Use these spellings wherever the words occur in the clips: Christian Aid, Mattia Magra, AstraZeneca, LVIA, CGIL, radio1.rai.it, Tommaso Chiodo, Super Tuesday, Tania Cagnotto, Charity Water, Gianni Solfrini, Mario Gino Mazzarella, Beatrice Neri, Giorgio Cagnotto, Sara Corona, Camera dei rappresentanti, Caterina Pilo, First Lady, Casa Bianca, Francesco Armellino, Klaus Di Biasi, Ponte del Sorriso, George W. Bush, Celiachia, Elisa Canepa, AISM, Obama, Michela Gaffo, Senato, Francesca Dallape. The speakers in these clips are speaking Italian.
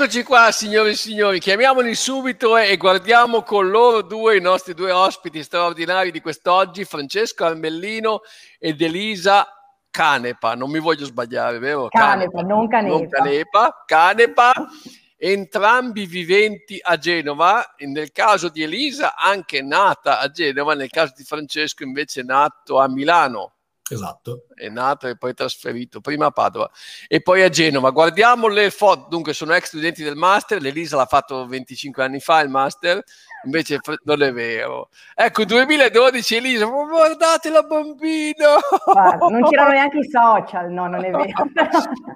Eccoci qua, signore e signori, chiamiamoli subito e guardiamo con loro due i nostri due ospiti straordinari di quest'oggi, Francesco Armellino ed Elisa Canepa. Non mi voglio sbagliare, vero? Canepa, Canepa, entrambi viventi a Genova, nel caso di Elisa anche nata a Genova, nel caso di Francesco invece nato a Milano. Esatto. È nato e poi trasferito prima a Padova e poi a Genova. Guardiamo le foto. Dunque sono ex studenti del master, l'Elisa l'ha fatto 25 anni fa il master, invece non è vero. Ecco, 2012 Elisa, oh, guardate la bambina! Guarda, non c'erano neanche i social, no, non è vero.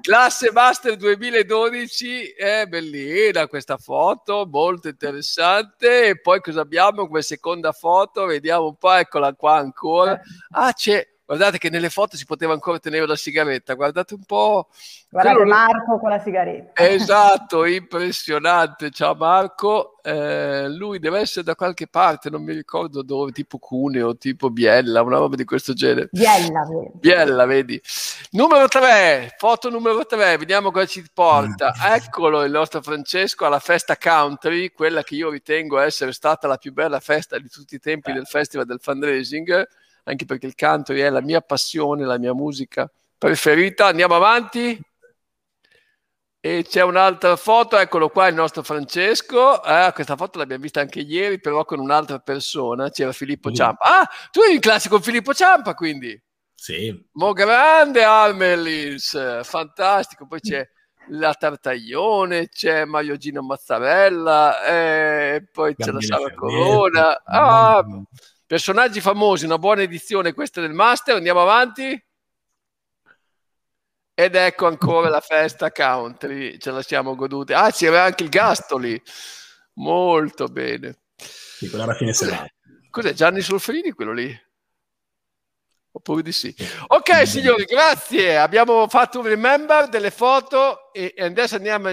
Classe master 2012, è bellina questa foto, molto interessante. E poi cosa abbiamo come seconda foto? Vediamo un po', eccola qua ancora. Ah, c'è... Guardate che nelle foto si poteva ancora tenere la sigaretta, guardate un po'. Guardate quello... Marco con la sigaretta. Esatto, impressionante, ciao Marco. Lui deve essere da qualche parte, non mi ricordo dove, tipo Cuneo, tipo Biella, una roba di questo genere. Biella, vedi. Biella, vedi. Numero 3, foto numero 3, vediamo cosa ci porta. Eccolo il nostro Francesco alla festa country, quella che io ritengo essere stata la più bella festa di tutti i tempi del Festival del Fundraising. Anche perché il country è la mia passione, la mia musica preferita. Andiamo avanti. E c'è un'altra foto, eccolo qua il nostro Francesco. Questa foto l'abbiamo vista anche ieri, però con un'altra persona, c'era Filippo Ciampa. Ah, tu eri in classe con Filippo Ciampa, quindi? Sì. Mo grande Armellis, fantastico. Poi c'è la Tartaglione, c'è Mario Gino Mazzarella, poi c'è la Sara Corona. Ah, personaggi famosi, una buona edizione questa del Master, andiamo avanti. Ed ecco ancora la festa country, ce la siamo godute. Ah, c'era anche il Gastoli, molto bene. Sì, quella era fine serata. Cos'è, Gianni Solfrini quello lì? Oppure di sì. Ok, signori, grazie. Abbiamo fatto un remember delle foto e adesso andiamo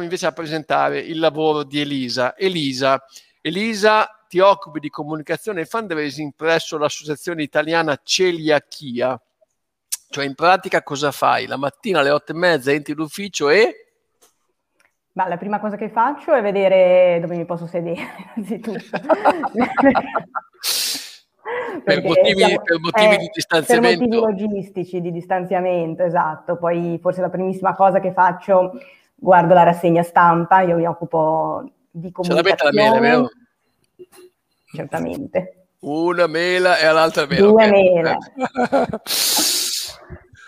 invece a presentare il lavoro di Elisa. Elisa ti occupi di comunicazione e fundraising presso l'associazione italiana Celiachia. Cioè in pratica cosa fai? La mattina alle 8:30 entri l'ufficio e? Ma la prima cosa che faccio è vedere dove mi posso sedere, innanzitutto. per motivi di distanziamento. Per motivi logistici, di distanziamento, esatto. Poi forse la primissima cosa che faccio, guardo la rassegna stampa, io mi occupo di comunicazione. Ce la mette la mela, vero? Certamente. Una mela e l'altra mela. Due mele.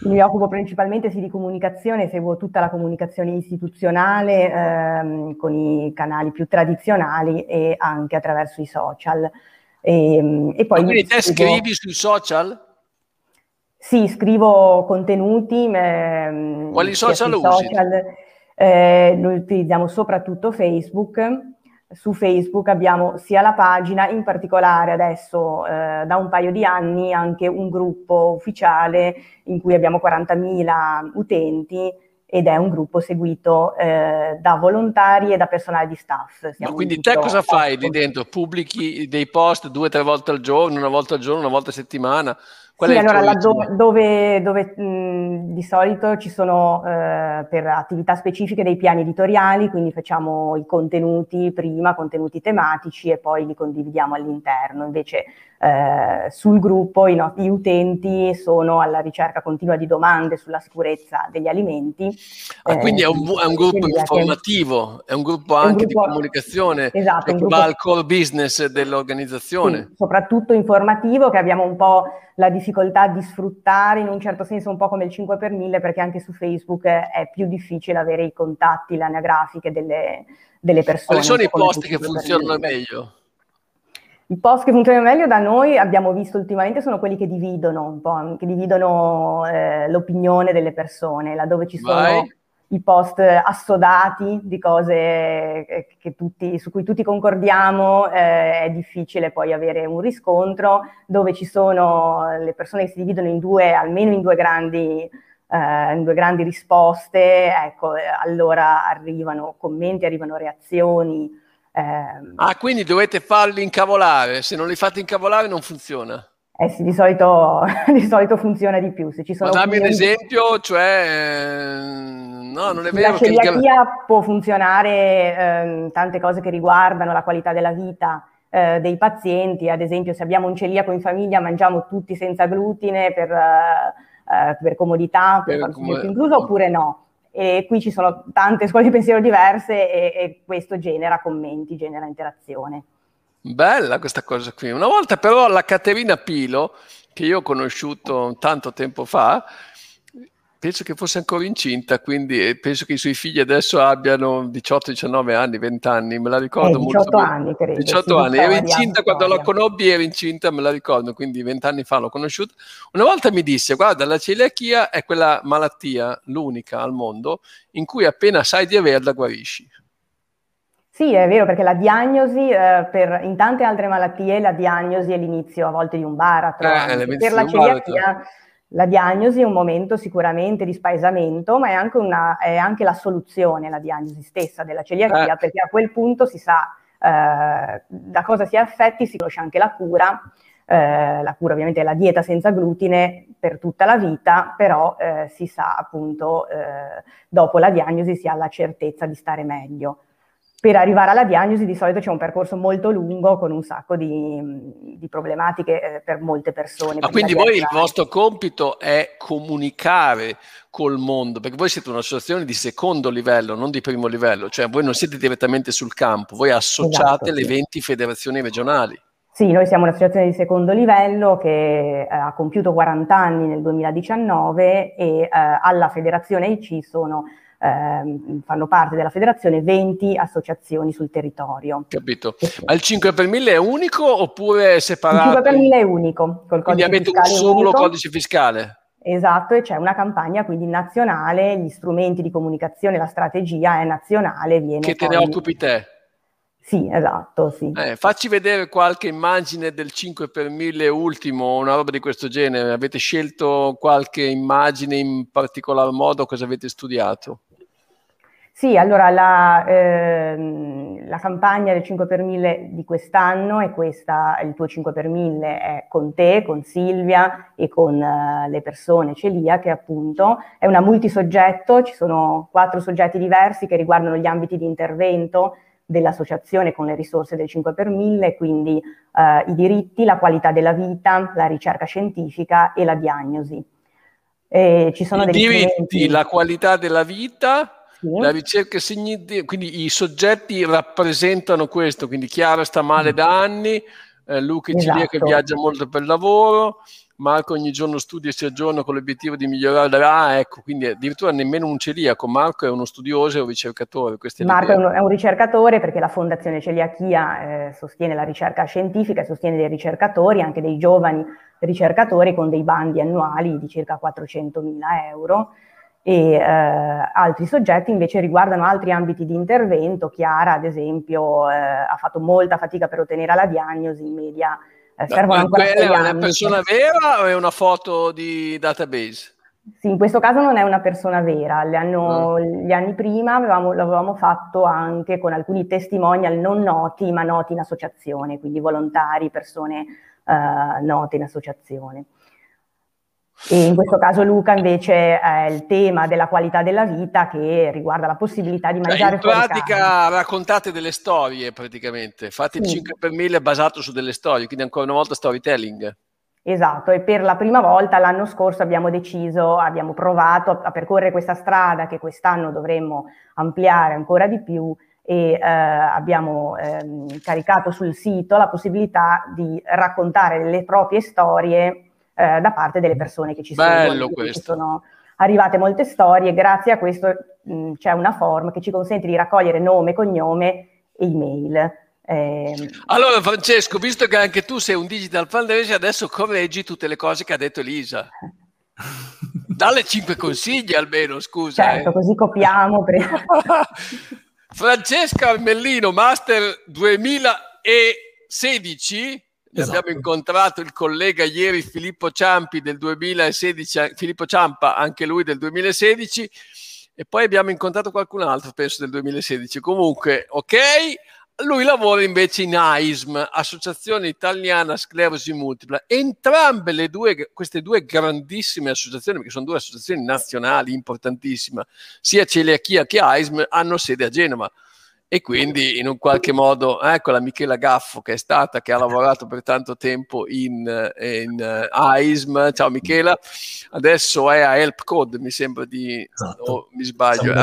Mi occupo principalmente di comunicazione, seguo tutta la comunicazione istituzionale con i canali più tradizionali e anche attraverso i social. E poi quindi te scrivi sui social? Sì, scrivo contenuti. Quali social usi? Noi utilizziamo soprattutto Facebook. Su Facebook abbiamo sia la pagina, in particolare adesso da un paio di anni anche un gruppo ufficiale in cui abbiamo 40.000 utenti ed è un gruppo seguito da volontari e da personale di staff. Ma quindi te cosa fai lì dentro? Pubblichi dei post 2 o 3 volte al giorno, una volta al giorno, una volta a settimana? Qual sì, allora dove di solito ci sono per attività specifiche dei piani editoriali, quindi facciamo i contenuti prima, contenuti tematici e poi li condividiamo all'interno. Invece sul gruppo gli utenti sono alla ricerca continua di domande sulla sicurezza degli alimenti. Ah, quindi è un gruppo informativo, è un gruppo anche di comunicazione, esatto, che va al core business dell'organizzazione. Sì, soprattutto informativo, che abbiamo un po' la difficoltà di sfruttare in un certo senso, un po' come il 5 per 1000, perché anche su Facebook è più difficile avere i contatti, le anagrafiche delle persone. Quali sono i post che funzionano meglio? I post che funzionano meglio da noi, abbiamo visto ultimamente, sono quelli che dividono un po', che dividono l'opinione delle persone, laddove ci sono i post assodati di cose su cui tutti concordiamo, è difficile poi avere un riscontro. Dove ci sono le persone che si dividono in due, almeno in due grandi risposte, ecco, allora arrivano commenti, arrivano reazioni. Quindi dovete farli incavolare, se non li fate incavolare non funziona. sì, di solito funziona di più. Se ci sono, ma dammi un esempio, cioè no, non è vero. La celiachia può funzionare tante cose che riguardano la qualità della vita dei pazienti. Ad esempio, se abbiamo un celiaco in famiglia, mangiamo tutti senza glutine per comodità, per tutto incluso, oppure no. E qui ci sono tante scuole di pensiero diverse e questo genera commenti, genera interazione. Bella questa cosa qui. Una volta però la Caterina Pilo, che io ho conosciuto tanto tempo fa, penso che fosse ancora incinta, quindi penso che i suoi figli adesso abbiano 18, 19 anni, 20 anni, me la ricordo 18 molto anni, credo. 18 anni, ero incinta quando la conobbi, ero incinta, me la ricordo, quindi 20 anni fa l'ho conosciuta. Una volta mi disse: guarda, la celiachia è quella malattia, l'unica al mondo, in cui appena sai di averla guarisci. Sì, è vero, perché la diagnosi, in tante altre malattie, la diagnosi è l'inizio a volte di un baratro. Per la celiachia la diagnosi è un momento sicuramente di spaesamento, ma è anche la soluzione, la diagnosi stessa della celiachia, perché a quel punto si sa da cosa si è affetti, si conosce anche la cura. La cura ovviamente è la dieta senza glutine per tutta la vita, però si sa appunto dopo la diagnosi si ha la certezza di stare meglio. Per arrivare alla diagnosi di solito c'è un percorso molto lungo con un sacco di problematiche per molte persone. Ma quindi voi il vostro compito è comunicare col mondo, perché voi siete un'associazione di secondo livello, non di primo livello, cioè voi non siete direttamente sul campo, voi associate le 20 federazioni regionali. Sì, noi siamo un'associazione di secondo livello che ha compiuto 40 anni nel 2019 e alla federazione IC fanno parte della federazione 20 associazioni sul territorio. Capito. Ma il 5 per 1000 è unico oppure separato? Il 5 per 1000 è unico. Col quindi avete un solo unico. Codice fiscale? Esatto, e c'è una campagna quindi nazionale, gli strumenti di comunicazione, la strategia è nazionale. Viene che te ne occupi te? Sì, esatto, sì. Facci vedere qualche immagine del 5 per 1000 ultimo, una roba di questo genere. Avete scelto qualche immagine in particolar modo? Cosa avete studiato? Sì, allora la campagna del 5 per 1000 di quest'anno è questa, il tuo 5 per 1000 è con te, con Silvia e con le persone celiache appunto, è una multisoggetto, ci sono 4 soggetti diversi che riguardano gli ambiti di intervento dell'associazione con le risorse del 5 per 1000, quindi i diritti, la qualità della vita, la ricerca scientifica e la diagnosi. Ci sono i diritti, la qualità della vita... La ricerca quindi i soggetti rappresentano questo, quindi Chiara sta male da anni, Luca è celiaco che viaggia molto per lavoro, Marco ogni giorno studia e si aggiorna con l'obiettivo di migliorare ecco, quindi addirittura nemmeno un celiaco, Marco è uno studioso e un ricercatore. Marco è un ricercatore perché la Fondazione Celiachia sostiene la ricerca scientifica e sostiene dei ricercatori, anche dei giovani ricercatori con dei bandi annuali di circa 400.000 euro. E altri soggetti invece riguardano altri ambiti di intervento. Chiara, ad esempio, ha fatto molta fatica per ottenere la diagnosi, in media servono ancora 6 anni. È una persona vera o è una foto di database? Sì, in questo caso non è una persona vera. Gli anni prima l'avevamo fatto anche con alcuni testimonial non noti, ma noti in associazione, quindi volontari, persone note in associazione. E in questo caso Luca invece è il tema della qualità della vita che riguarda la possibilità di mangiare fuori casa. In pratica raccontate delle storie praticamente, fate il 5 per 1000 basato su delle storie, quindi ancora una volta storytelling. Esatto, e per la prima volta l'anno scorso abbiamo provato a percorrere questa strada che quest'anno dovremmo ampliare ancora di più e abbiamo caricato sul sito la possibilità di raccontare le proprie storie da parte delle persone che ci seguono. Ci sono arrivate molte storie, grazie a questo c'è una form che ci consente di raccogliere nome, cognome e email. Allora Francesco, visto che anche tu sei un digital fundraiser, adesso correggi tutte le cose che ha detto Elisa. Dalle 5 consigli almeno, scusa. Certo, così copiamo. Francesco Armellino, Master 2016. Esatto. Abbiamo incontrato il collega ieri Filippo Ciampi del 2016, Filippo Ciampa anche lui del 2016 e poi abbiamo incontrato qualcun altro penso del 2016. Comunque, ok, Lui lavora invece in AISM, Associazione Italiana Sclerosi Multipla. Entrambe le due, queste due grandissime associazioni, perché sono due associazioni nazionali importantissime, sia Celiachia che AISM, hanno sede a Genova. E quindi in un qualche modo, ecco la Michela Gaffo che è stata, che ha lavorato per tanto tempo in AISM, ciao Michela, adesso è a Help Code, mi sembra di, esatto. Oh, mi sbaglio.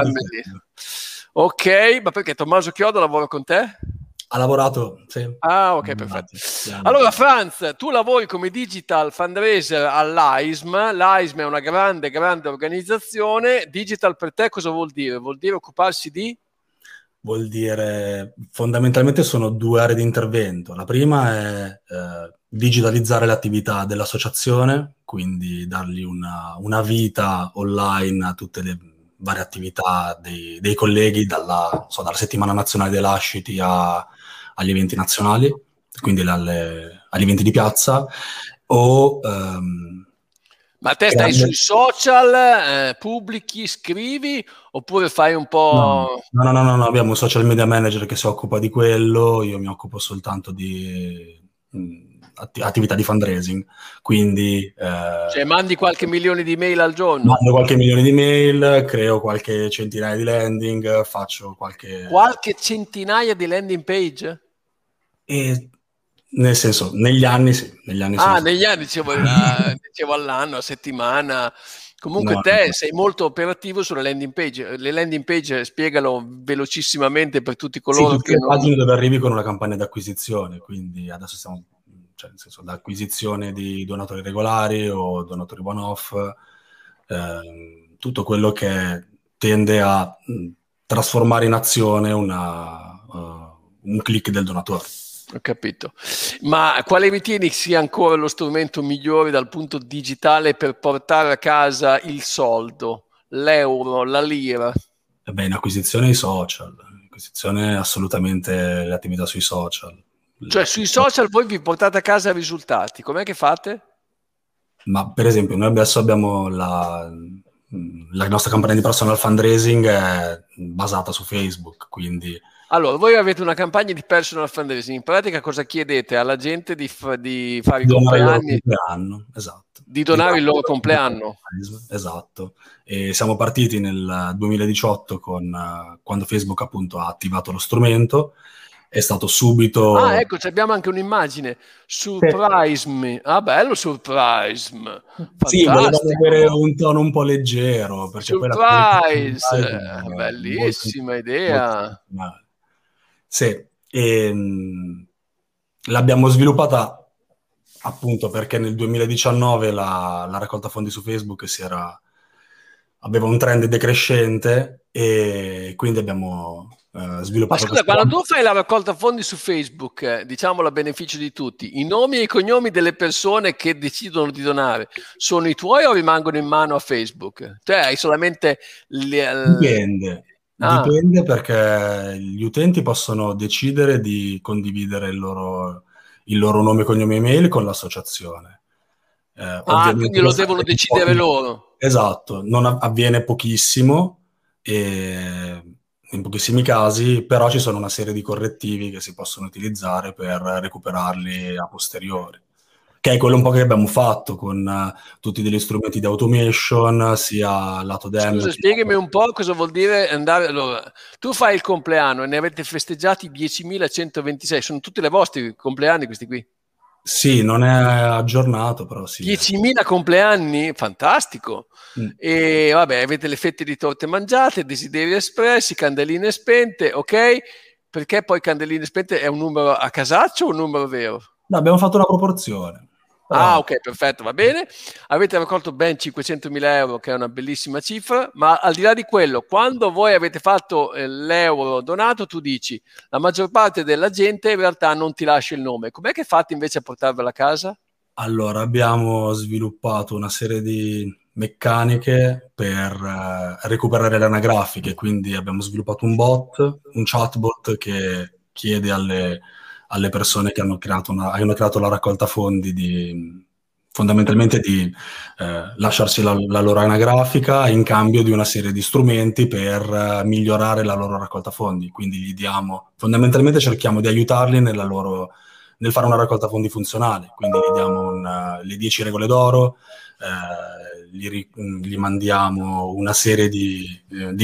Ok, ma perché Tommaso Chiodo lavora con te? Ha lavorato, sì. Ah, ok, perfetto. Allora, Franz, tu lavori come digital fundraiser all'AISM. L'AISM è una grande, grande organizzazione. Digital per te cosa vuol dire? Vuol dire occuparsi di? Vuol dire, fondamentalmente sono due aree di intervento. La prima è digitalizzare l'attività dell'associazione, quindi dargli una vita online a tutte le varie attività dei colleghi, dalla settimana nazionale dei lasciti agli eventi nazionali, quindi agli eventi di piazza. Ma te stai sui social, pubblichi, scrivi, oppure fai un po'... No, abbiamo un social media manager che si occupa di quello, io mi occupo soltanto di attività di fundraising, quindi... Cioè mandi qualche milione di mail al giorno? Mando qualche milione di mail, creo qualche centinaia di landing, faccio qualche... Qualche centinaia di landing page? E... Nel senso, negli anni sì. Negli anni, dicevo all'anno, a settimana. Comunque no, te sei molto operativo sulle landing page. Le landing page, spiegalo velocissimamente per tutti coloro che... Sì, tutte le pagine dove arrivi con una campagna di acquisizione, quindi adesso siamo, cioè nel senso, l'acquisizione di donatori regolari o donatori one-off, tutto quello che tende a trasformare in azione un click del donatore. Ho capito. Ma quale ritieni sia ancora lo strumento migliore dal punto digitale per portare a casa il soldo, l'euro, la lira? Beh, in acquisizione i social, in acquisizione assolutamente le attività sui social. Cioè sui social voi vi portate a casa risultati, com'è che fate? Ma per esempio noi adesso abbiamo la nostra campagna di personal fundraising è basata su Facebook, quindi... Allora, voi avete una campagna di personal fundraising, in pratica cosa chiedete alla gente di fare i compleanni? Esatto. Di donare il loro compleanno. Esatto. E siamo partiti nel 2018 quando Facebook appunto ha attivato lo strumento, è stato subito... Ah, ecco, abbiamo anche un'immagine. Surprise me. Ah, bello Surprise me. Fantastico. Sì, volevamo avere un tono un po' leggero. Perché Surprise! Bellissima molto, idea. Molto... Sì, l'abbiamo sviluppata appunto perché nel 2019 la raccolta fondi su Facebook aveva un trend decrescente e quindi abbiamo sviluppato... Ma scusa, quando tu fai la raccolta fondi su Facebook, diciamolo a beneficio di tutti, i nomi e i cognomi delle persone che decidono di donare sono i tuoi o rimangono in mano a Facebook? Cioè hai solamente... Dipende. Dipende perché gli utenti possono decidere di condividere il loro nome, cognome e email con l'associazione. Quindi lo devono decidere loro. Esatto, non avviene pochissimo, in pochissimi casi, però ci sono una serie di correttivi che si possono utilizzare per recuperarli a posteriori. Che è quello un po' che abbiamo fatto con tutti degli strumenti di automation, sia lato demo... Scusa, spiegami un po' cosa vuol dire andare... Allora, tu fai il compleanno e ne avete festeggiati 10.126, sono tutti i vostri compleanni questi qui? Sì, non è aggiornato però sì. 10.000 compleanni? Fantastico! E vabbè, avete le fette di torte mangiate, desideri espressi, candeline spente, ok? Perché poi candeline spente è un numero a casaccio o un numero vero? No, abbiamo fatto una proporzione. Ah, ok, perfetto, va bene. Avete raccolto ben 500.000 euro, che è una bellissima cifra, ma al di là di quello, quando voi avete fatto l'euro donato, tu dici, la maggior parte della gente in realtà non ti lascia il nome. Com'è che fate invece a portarvela a casa? Allora, abbiamo sviluppato una serie di meccaniche per recuperare le anagrafiche, quindi abbiamo sviluppato un bot, un chatbot che chiede alle persone che hanno creato la raccolta fondi di fondamentalmente di lasciarsi la loro anagrafica in cambio di una serie di strumenti per migliorare la loro raccolta fondi. Quindi gli diamo, fondamentalmente cerchiamo di aiutarli nella loro, nel fare una raccolta fondi funzionale, quindi gli diamo le 10 regole d'oro, gli mandiamo una serie di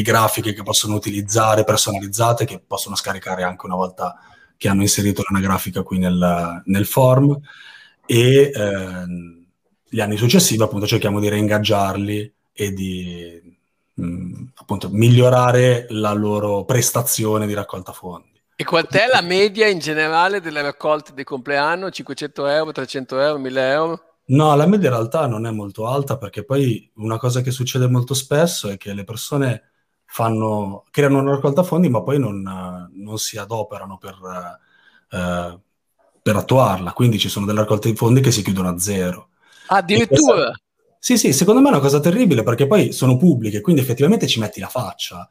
grafiche che possono utilizzare, personalizzate, che possono scaricare anche una volta che hanno inserito l'anagrafica qui nel form, e gli anni successivi appunto cerchiamo di reingaggiarli e di appunto migliorare la loro prestazione di raccolta fondi. E quant'è la media in generale delle raccolte di compleanno? 500 euro, 300 euro, 1000 euro? No, la media in realtà non è molto alta, perché poi una cosa che succede molto spesso è che le persone creano una raccolta fondi ma poi non si adoperano per attuarla, quindi ci sono delle raccolte di fondi che si chiudono a zero. Addirittura? Questa, sì, secondo me è una cosa terribile, perché poi sono pubbliche, quindi effettivamente ci metti la faccia,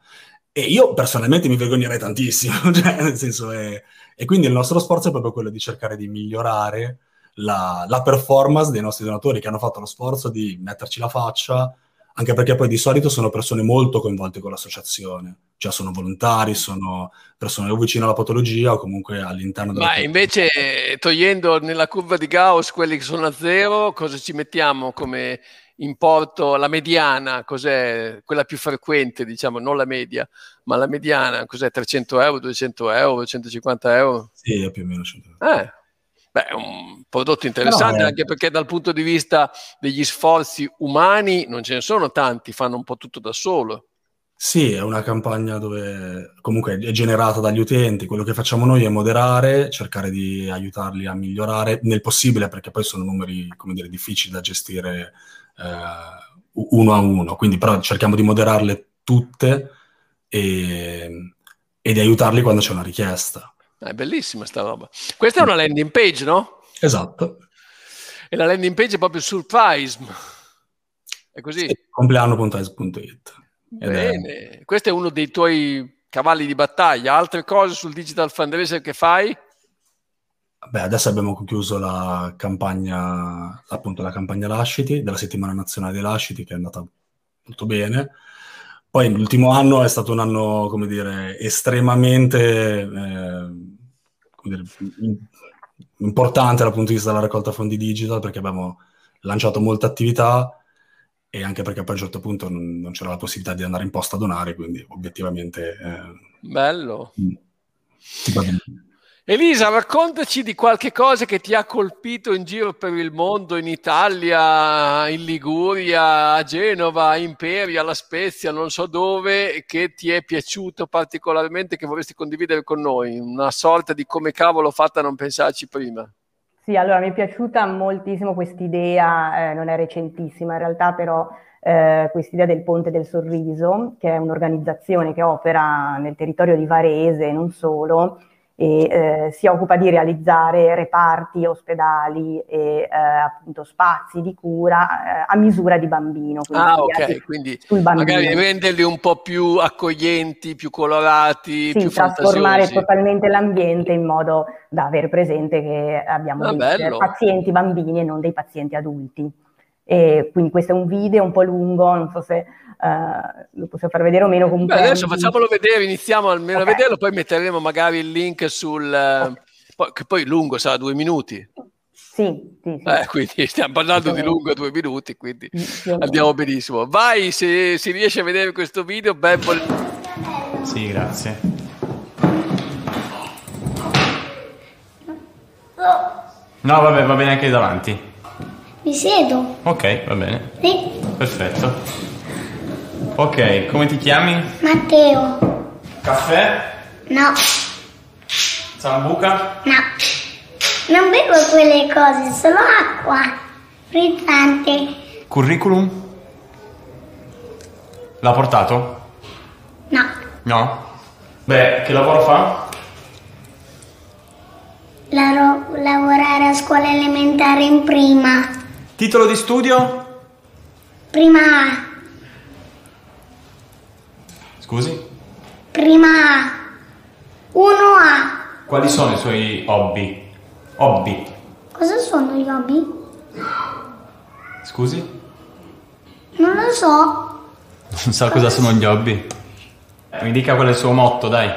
e io personalmente mi vergognerei tantissimo, cioè, nel senso e quindi il nostro sforzo è proprio quello di cercare di migliorare la performance dei nostri donatori, che hanno fatto lo sforzo di metterci la faccia, anche perché poi di solito sono persone molto coinvolte con l'associazione, cioè sono volontari, sono persone o vicine alla patologia o comunque all'interno della... Ma invece, togliendo nella curva di Gauss quelli che sono a zero, cosa ci mettiamo come importo? La mediana, cos'è? Quella più frequente, diciamo, non la media, ma la mediana, cos'è? 300 euro, 200 euro, 150 euro? Sì, è più o meno 150 euro. Beh, è un prodotto interessante, però, anche perché dal punto di vista degli sforzi umani non ce ne sono tanti, fanno un po' tutto da solo. Sì, è una campagna dove comunque è generata dagli utenti. Quello che facciamo noi è moderare, cercare di aiutarli a migliorare nel possibile, perché poi sono numeri, come dire, difficili da gestire uno a uno, quindi però cerchiamo di moderarle tutte e di aiutarli quando c'è una richiesta. È bellissima sta roba. Questa è una landing page, no? Esatto. E la landing page è proprio surprise, è così? Sì, compleanno.is.it. Bene, questo è uno dei tuoi cavalli di battaglia. Altre cose sul digital fundraiser che fai? Beh, adesso abbiamo concluso la campagna, appunto la campagna Lasciti, della settimana nazionale dei Lasciti, che è andata molto bene. Poi l'ultimo anno è stato un anno, come dire, estremamente importante dal punto di vista della raccolta fondi digital, perché abbiamo lanciato molte attività, e anche perché poi a un certo punto non c'era la possibilità di andare in posta a donare, quindi obiettivamente... Bello! Elisa, raccontaci di qualche cosa che ti ha colpito in giro per il mondo, in Italia, in Liguria, a Genova, a Imperia, alla Spezia, non so dove, che ti è piaciuto particolarmente, che vorresti condividere con noi, una sorta di come cavolo fatta a non pensarci prima. Sì, allora mi è piaciuta moltissimo quest'idea, non è recentissima in realtà, però quest'idea del Ponte del Sorriso, che è un'organizzazione che opera nel territorio di Varese e non solo, e si occupa di realizzare reparti, ospedali e appunto spazi di cura a misura di bambino. Quindi ok, quindi magari renderli un po' più accoglienti, più colorati, più trasformare fantasiosi. Totalmente l'ambiente in modo da aver presente che abbiamo dei pazienti bambini e non dei pazienti adulti. E quindi questo è un video un po' lungo, non so se lo possiamo far vedere o meno. Comunque adesso facciamolo vedere, iniziamo almeno a vederlo, poi metteremo magari il link sul... che poi lungo sarà 2 minuti. Sì. Quindi stiamo parlando di lungo 2 minuti, quindi andiamo benissimo. Vai, se si riesce a vedere questo video, ben Sì, grazie. No, vabbè, va bene anche davanti. Mi siedo. Ok, va bene. Sì. Perfetto. Ok, come ti chiami? Matteo. Caffè? No. Sambuca? No. Non bevo quelle cose, solo acqua frizzante. Curriculum? L'ha portato? No. No? Beh, che lavoro fa? Lavorare a scuola elementare in prima. Titolo di studio? Prima A. Scusi? Prima A. 1A. Quali sono i suoi hobby? Cosa sono gli hobby? Scusi? Non lo so. Non sa cosa sono gli hobby? Mi dica qual è il suo motto, dai.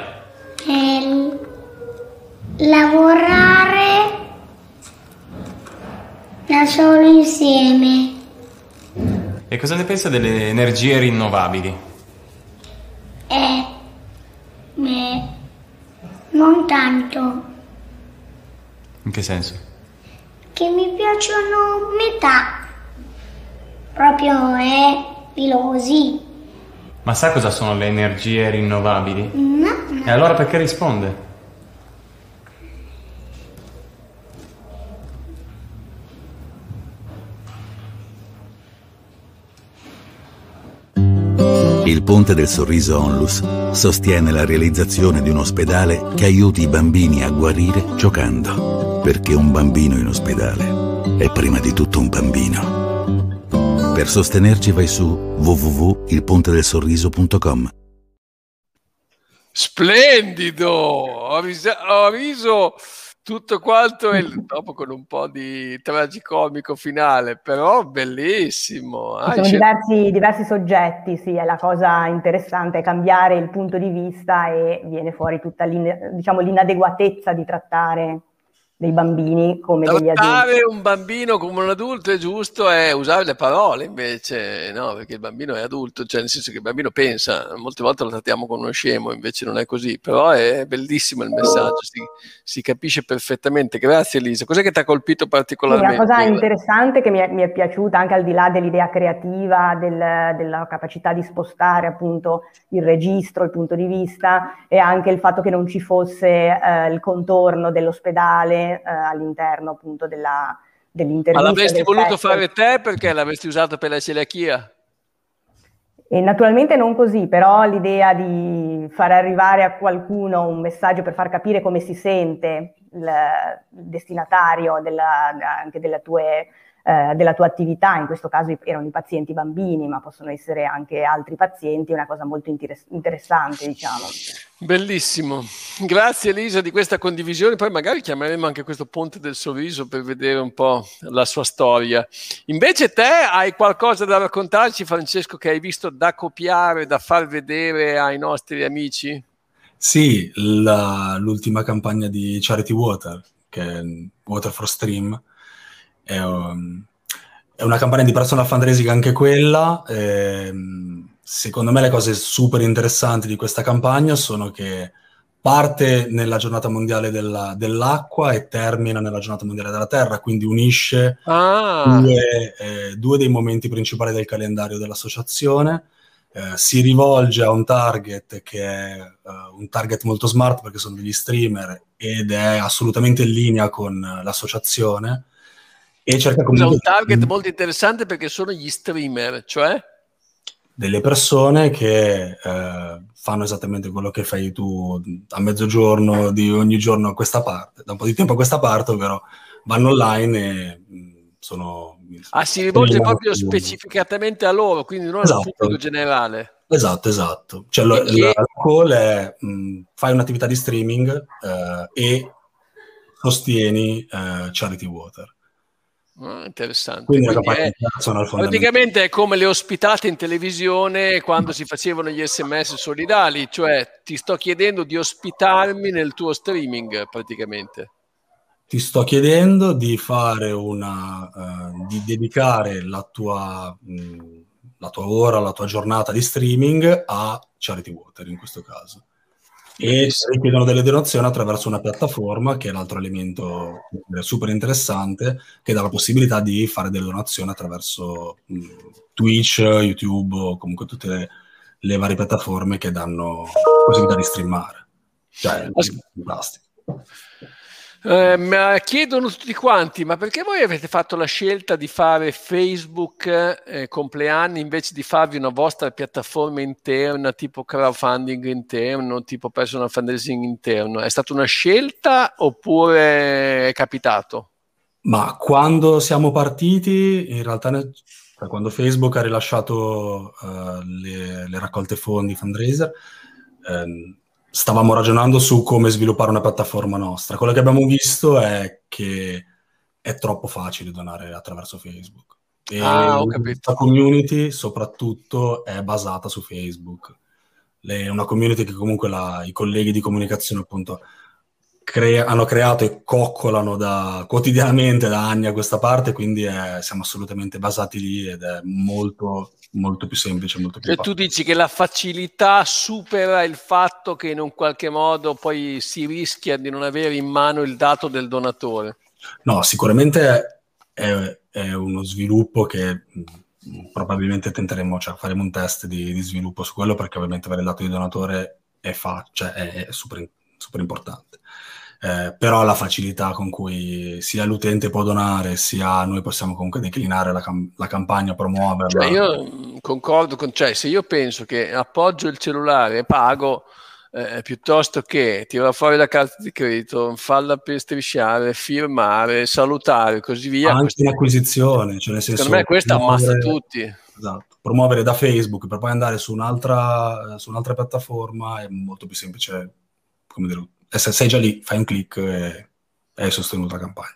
Lavorare da solo insieme. E cosa ne pensa delle energie rinnovabili? Non tanto. In che senso? Che mi piacciono metà. Proprio filosi. Ma sa cosa sono le energie rinnovabili? No. E allora perché risponde? Il Ponte del Sorriso Onlus sostiene la realizzazione di un ospedale che aiuti i bambini a guarire giocando, perché un bambino in ospedale è prima di tutto un bambino. Per sostenerci vai su www.ilpontedelsorriso.com. Splendido! Ho riso tutto quanto il dopo con un po' di tragicomico finale, però bellissimo. Sono diversi soggetti, sì, è la cosa interessante, è cambiare il punto di vista e viene fuori tutta l'inadeguatezza di trattare dei bambini come degli adulti. Trattare un bambino come un adulto è giusto, è usare le parole invece, no, perché il bambino è adulto, cioè nel senso che il bambino pensa, molte volte lo trattiamo con uno scemo, invece non è così, però è bellissimo il messaggio, si capisce perfettamente. Grazie Elisa, cos'è che ti ha colpito particolarmente? Una cosa interessante che mi è piaciuta, anche al di là dell'idea creativa, della capacità di spostare appunto il registro, il punto di vista, e anche il fatto che non ci fosse il contorno dell'ospedale all'interno appunto dell'intervista. Ma l'avresti voluto fare te, perché l'avresti usato per la celiachia? E naturalmente non così, però l'idea di far arrivare a qualcuno un messaggio per far capire come si sente il destinatario anche della tua attività, in questo caso erano i pazienti bambini, ma possono essere anche altri pazienti, è una cosa molto interessante, diciamo. Bellissimo, grazie Elisa di questa condivisione, poi magari chiameremo anche questo Ponte del Sorriso per vedere un po' la sua storia. Invece te hai qualcosa da raccontarci, Francesco, che hai visto, da copiare, da far vedere ai nostri amici? Sì, l'ultima campagna di Charity Water, che è Water for Stream, è una campagna di personal fundraising anche quella. Secondo me le cose super interessanti di questa campagna sono che parte nella giornata mondiale dell'acqua e termina nella giornata mondiale della terra, quindi unisce due dei momenti principali del calendario dell'associazione, si rivolge a un target che è un target molto smart, perché sono degli streamer ed è assolutamente in linea con l'associazione, e cerca comunque... È un target molto interessante perché sono gli streamer, cioè? Delle persone che fanno esattamente quello che fai tu a mezzogiorno di ogni giorno a questa parte, da un po' di tempo a questa parte, ovvero vanno online e sono... si rivolge proprio specificatamente a loro, quindi non al pubblico generale. Esatto. Cioè, la call è fai un'attività di streaming e sostieni Charity Water. Interessante. Quindi praticamente è come le ospitate in televisione quando si facevano gli SMS solidali, cioè ti sto chiedendo di ospitarmi nel tuo streaming, praticamente ti sto chiedendo di fare di dedicare la tua ora, la tua giornata di streaming a Charity Water in questo caso, e si richiedono delle donazioni attraverso una piattaforma, che è l'altro elemento super interessante, che dà la possibilità di fare delle donazioni attraverso Twitch, YouTube o comunque tutte le varie piattaforme che danno possibilità di streamare. Cioè, fantastico. Ma chiedono tutti quanti, ma perché voi avete fatto la scelta di fare Facebook compleanni invece di farvi una vostra piattaforma interna, tipo crowdfunding interno, tipo personal fundraising interno? È stata una scelta oppure è capitato? Ma quando siamo partiti, in realtà quando Facebook ha rilasciato le raccolte fondi fundraiser, stavamo ragionando su come sviluppare una piattaforma nostra. Quello che abbiamo visto è che è troppo facile donare attraverso Facebook. E la community soprattutto è basata su Facebook. È una community che comunque i colleghi di comunicazione appunto hanno creato e coccolano quotidianamente da anni a questa parte, quindi siamo assolutamente basati lì ed è molto, molto più semplice. Molto più facile. Tu dici che la facilità supera il fatto che in un qualche modo poi si rischia di non avere in mano il dato del donatore? No, sicuramente è uno sviluppo che probabilmente tenteremo, cioè faremo un test di sviluppo su quello, perché ovviamente avere il dato di donatore è super, super importante. Però la facilità con cui sia l'utente può donare, sia noi possiamo comunque declinare la campagna, promuoverla. Cioè io concordo con, cioè se io penso che appoggio il cellulare e pago, piuttosto che tirare fuori la carta di credito, farla strisciare, firmare, salutare e così via. Anche l'acquisizione, cioè nel senso, secondo me questa ammazza tutti. Esatto, promuovere da Facebook per poi andare su un'altra piattaforma è molto più semplice, come dire, sei già lì, fai un click e hai sostenuto la campagna.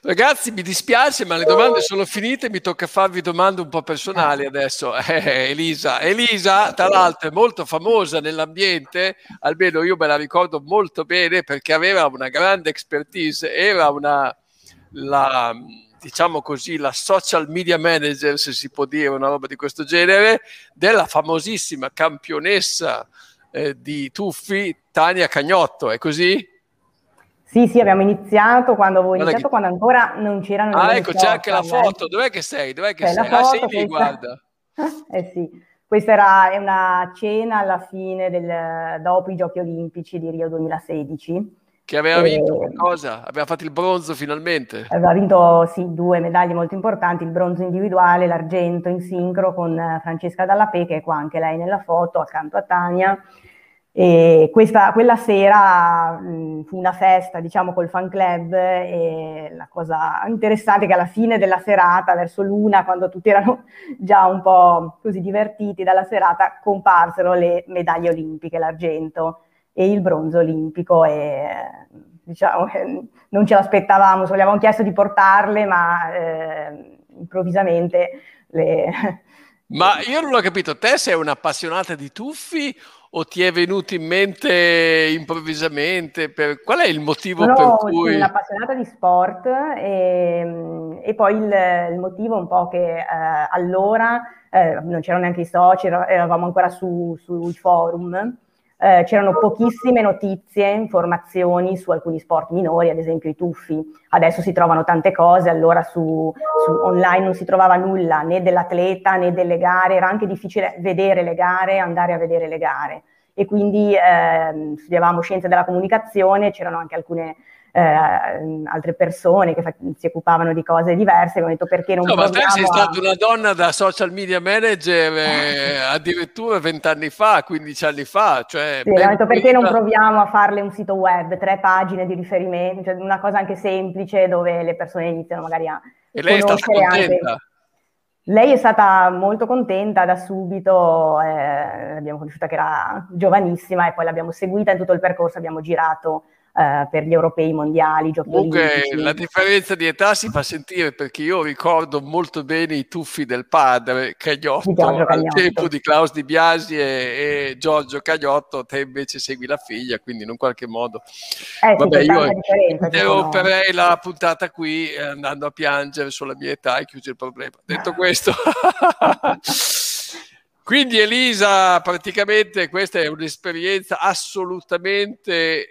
Ragazzi, mi dispiace, ma le domande sono finite, mi tocca farvi domande un po' personali adesso. Elisa, tra l'altro, è molto famosa nell'ambiente, almeno io me la ricordo molto bene, perché aveva una grande expertise, era diciamo così, la social media manager, se si può dire, una roba di questo genere, della famosissima campionessa di tuffi Tania Cagnotto, è così? Sì, abbiamo iniziato quando ancora non c'erano. Ecco, c'è anche la foto. Dov'è che sei? Sei lì, questa... guarda. Sì. Questa è una cena alla fine dopo i Giochi Olimpici di Rio 2016. Che aveva vinto qualcosa? Aveva fatto il bronzo finalmente. Aveva vinto, sì, 2 medaglie molto importanti, il bronzo individuale, l'argento in sincro con Francesca Dallape, che è qua anche lei nella foto, accanto a Tania. E quella sera fu una festa, diciamo, col fan club, e la cosa interessante è che alla fine della serata, verso l'una, quando tutti erano già un po' così divertiti dalla serata, comparsero le medaglie olimpiche, l'argento e il bronzo olimpico, e diciamo non ce l'aspettavamo, solo gli avevamo chiesto di portarle, ma improvvisamente le... Ma io non l'ho capito, te sei un'appassionata di tuffi o ti è venuto in mente improvvisamente? Qual è il motivo per cui... Sono appassionata di sport e poi il motivo un po' che allora non c'erano neanche i social, eravamo ancora sui forum, c'erano pochissime notizie, informazioni su alcuni sport minori, ad esempio i tuffi. Adesso si trovano tante cose, allora su online non si trovava nulla, né dell'atleta né delle gare, era anche difficile vedere le gare, andare a vedere le gare, e quindi studiavamo scienze della comunicazione, c'erano anche alcune altre persone che si occupavano di cose diverse, mi hanno detto perché non proviamo. Ma te sei stata una donna da social media manager addirittura 20 anni fa, 15 anni fa, cioè sì, mi hanno detto perché non proviamo a farle un sito web, 3 pagine di riferimento, cioè una cosa anche semplice dove le persone iniziano magari a conoscere anche. Lei è stata molto contenta da subito, l'abbiamo conosciuta che era giovanissima e poi l'abbiamo seguita in tutto il percorso, abbiamo girato per gli europei, mondiali, giochi olimpici. La differenza di età si fa sentire, perché io ricordo molto bene i tuffi del padre Cagnotto al tempo di Klaus Di Biasi e Giorgio Cagnotto, te invece segui la figlia, quindi in un qualche modo vabbè, io interromperei la puntata qui andando a piangere sulla mia età e chiudo il problema. Detto questo quindi Elisa, praticamente questa è un'esperienza assolutamente,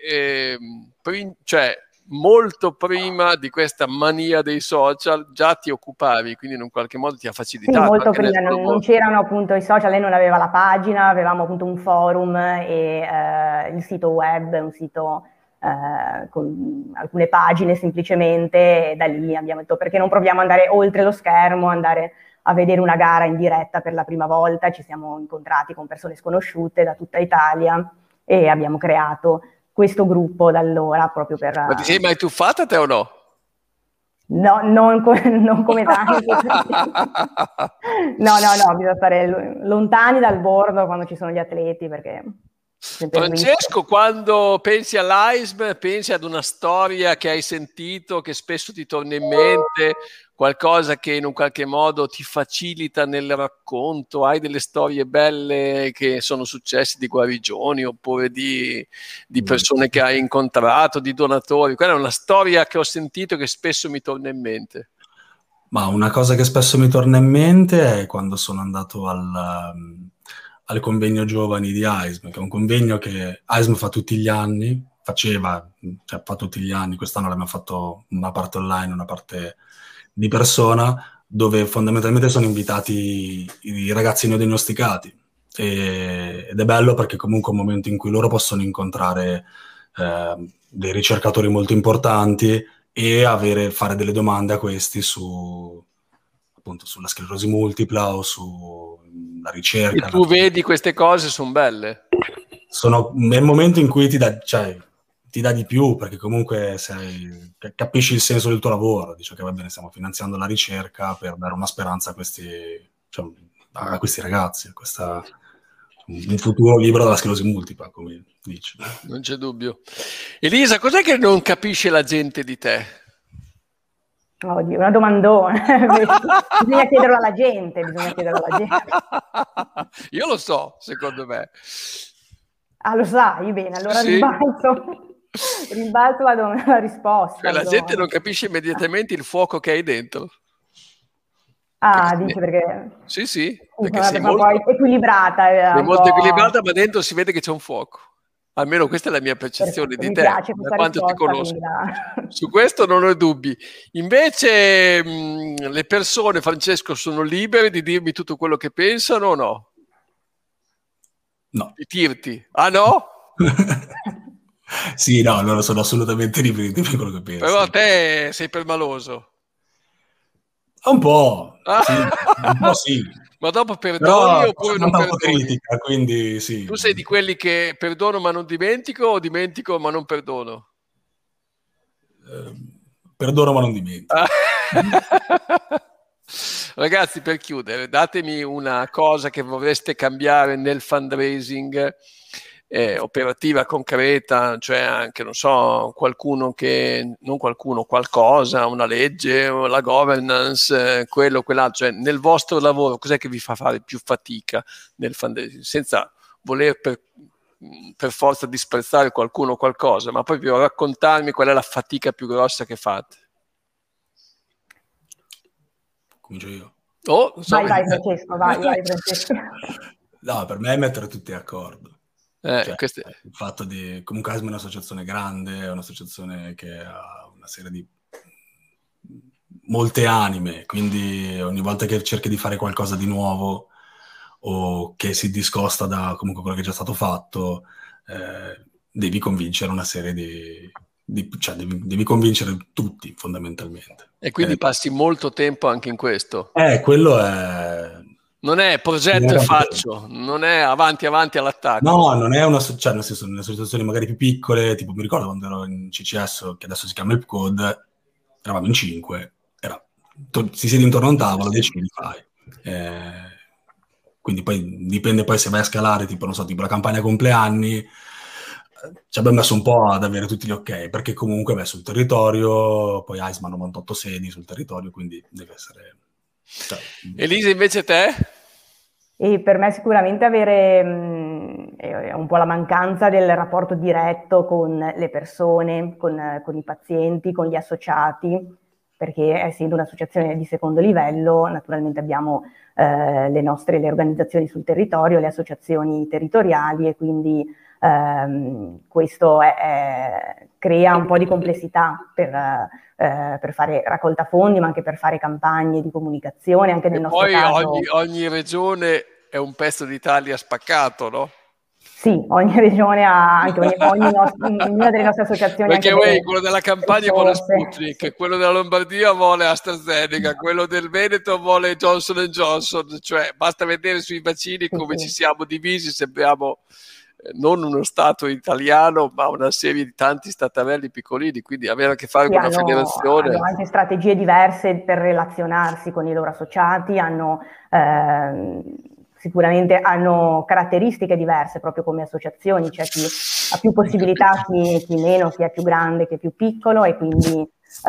cioè molto prima di questa mania dei social, già ti occupavi, quindi in un qualche modo ti ha facilitato. Sì, molto prima, non c'erano appunto i social, lei non aveva la pagina, avevamo appunto un forum e il sito web, un sito con alcune pagine semplicemente, e da lì abbiamo detto perché non proviamo ad andare oltre lo schermo, andare a vedere una gara in diretta per la prima volta. Ci siamo incontrati con persone sconosciute da tutta Italia e abbiamo creato questo gruppo da allora proprio per... Ma ti sei mai tuffata te o no? No, non come tanti. No, bisogna stare lontani dal bordo quando ci sono gli atleti, perché Francesco, quando pensi all'AISM, pensi ad una storia che hai sentito, che spesso ti torna in mente, qualcosa che in un qualche modo ti facilita nel racconto? Hai delle storie belle che sono successe, di guarigioni oppure di persone che hai incontrato, di donatori? Quella è una storia che ho sentito che spesso mi torna in mente. Ma una cosa che spesso mi torna in mente è quando sono andato al convegno giovani di AISM, che è un convegno che AISM fa tutti gli anni, fa tutti gli anni. Quest'anno l'abbiamo fatto una parte online, una parte di persona, dove fondamentalmente sono invitati i ragazzi neodiagnosticati, ed è bello perché comunque è un momento in cui loro possono incontrare dei ricercatori molto importanti e fare delle domande a questi su, appunto, sulla sclerosi multipla o su la ricerca. E tu vedi queste cose, sono belle. Sono nel momento in cui ti dà di più, perché comunque capisci il senso del tuo lavoro. Dici che va bene, stiamo finanziando la ricerca per dare una speranza a questi ragazzi, un futuro libero dalla sclerosi multipla, come dici. Non c'è dubbio. Elisa, cos'è che non capisce la gente di te? Oddio, una domandona. Bisogna chiederlo alla gente, Io lo so, secondo me. Ah, lo sai bene, allora sì. Rimbalzo la risposta. Cioè, la gente non capisce immediatamente il fuoco che hai dentro. Ah, dice perché... Sì, perché sei molto equilibrata. Sei molto equilibrata, ma dentro si vede che c'è un fuoco. Almeno questa è la mia percezione di te, da quanto ti conosco. Su questo non ho dubbi. Invece le persone, Francesco, sono libere di dirmi tutto quello che pensano o no? No. Di dirti. Ah no? Sì, no, loro sono assolutamente liberi di dirmi quello che pensano. Però te sei permaloso. Un po'. Sì, un po' sì. Ma dopo perdoni oppure non perdoni? Critica, quindi sì. Tu sei di quelli che perdono ma non dimentico o dimentico ma non perdono? Perdono ma non dimentico. Ragazzi, per chiudere, datemi una cosa che vorreste cambiare nel fundraising, operativa, concreta, cioè anche, non so, qualcosa, una legge, la governance, quello, quell'altro, cioè nel vostro lavoro cos'è che vi fa fare più fatica nel fundraising, senza voler per forza disprezzare qualcuno o qualcosa, ma proprio raccontarmi qual è la fatica più grossa che fate. Comincio io. Vai Francesco. No, per me è mettere tutti d'accordo. Il fatto di, comunque AISM è un'associazione grande, è un'associazione che ha una serie di molte anime, quindi ogni volta che cerchi di fare qualcosa di nuovo o che si discosta da comunque quello che è già stato fatto, devi convincere una serie devi convincere tutti fondamentalmente. E quindi passi molto tempo anche in questo. Quello è... Non è progetto e faccio, non è avanti all'attacco. No, non è una... Cioè, nel senso, nelle situazioni magari più piccole, tipo mi ricordo quando ero in CCS, che adesso si chiama Help Code, eravamo in 5, si siede intorno a un tavolo, decidi, fai. Quindi poi dipende poi se vai a scalare, tipo, non so, tipo la campagna compleanni, ci abbiamo messo un po' ad avere tutti gli ok, perché comunque vai sul territorio, poi AISM ha 98 sedi sul territorio, quindi deve essere... Ciao. Elisa, invece te? E per me sicuramente avere un po' la mancanza del rapporto diretto con le persone, con i pazienti, con gli associati, perché essendo un'associazione di secondo livello naturalmente abbiamo le organizzazioni sul territorio, le associazioni territoriali, e quindi questo crea un po' di complessità per fare raccolta fondi, ma anche per fare campagne di comunicazione, anche nel nostro caso. Poi ogni regione è un pezzo d'Italia spaccato, no? Sì, ogni regione ha anche ognuna delle nostre associazioni. Perché quello della Campania vuole Sputnik, quello della Lombardia vuole AstraZeneca, quello del Veneto vuole Johnson & Johnson, cioè basta vedere sui vaccini come ci siamo divisi, sembriamo... non uno stato italiano ma una serie di tanti statavelli piccolini, quindi avere a che fare con una federazione. Hanno anche strategie diverse per relazionarsi con i loro associati, hanno sicuramente hanno caratteristiche diverse proprio come associazioni, c'è chi ha più possibilità, chi meno, chi è più grande, chi è più piccolo, e quindi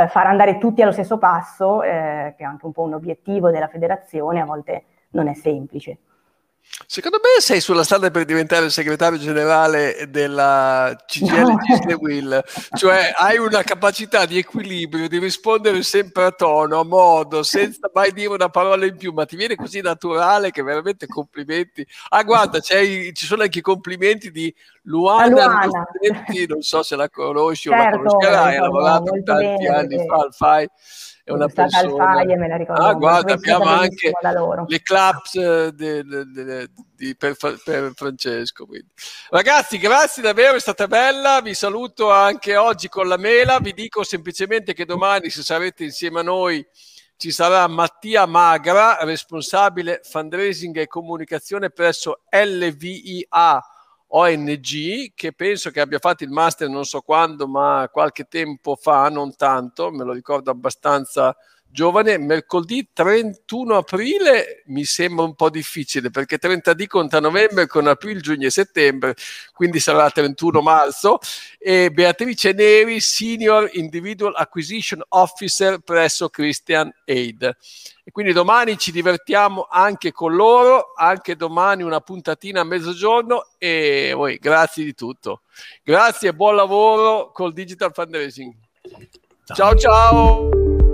far andare tutti allo stesso passo, che è anche un po' un obiettivo della federazione, a volte non è semplice. Secondo me sei sulla strada per diventare il segretario generale della CGIL CiSl, cioè hai una capacità di equilibrio, di rispondere sempre a tono, a modo, senza mai dire una parola in più, ma ti viene così naturale che veramente complimenti. Ah, guarda, ci sono anche i complimenti di Luana, non so se la conosci, certo, o la conoscerai, ha lavorato tanti anni che... fa al FAI. È una persona. Alfaia, me la ricordo. Ah, guarda, abbiamo anche le claps per Francesco. Quindi. Ragazzi, grazie davvero, è stata bella. Vi saluto anche oggi con la mela. Vi dico semplicemente che domani, se sarete insieme a noi, ci sarà Mattia Magra, responsabile fundraising e comunicazione presso LVIA ONG, che penso che abbia fatto il master non so quando, ma qualche tempo fa, non tanto, me lo ricordo abbastanza giovane. Mercoledì 31 aprile mi sembra un po' difficile, perché 30D conta novembre con aprile, giugno e settembre, quindi sarà 31 marzo, e Beatrice Neri, Senior Individual Acquisition Officer presso Christian Aid. E quindi domani ci divertiamo anche con loro, anche domani una puntatina a mezzogiorno, e voi grazie di tutto. Grazie e buon lavoro col Digital Fundraising. Ciao ciao!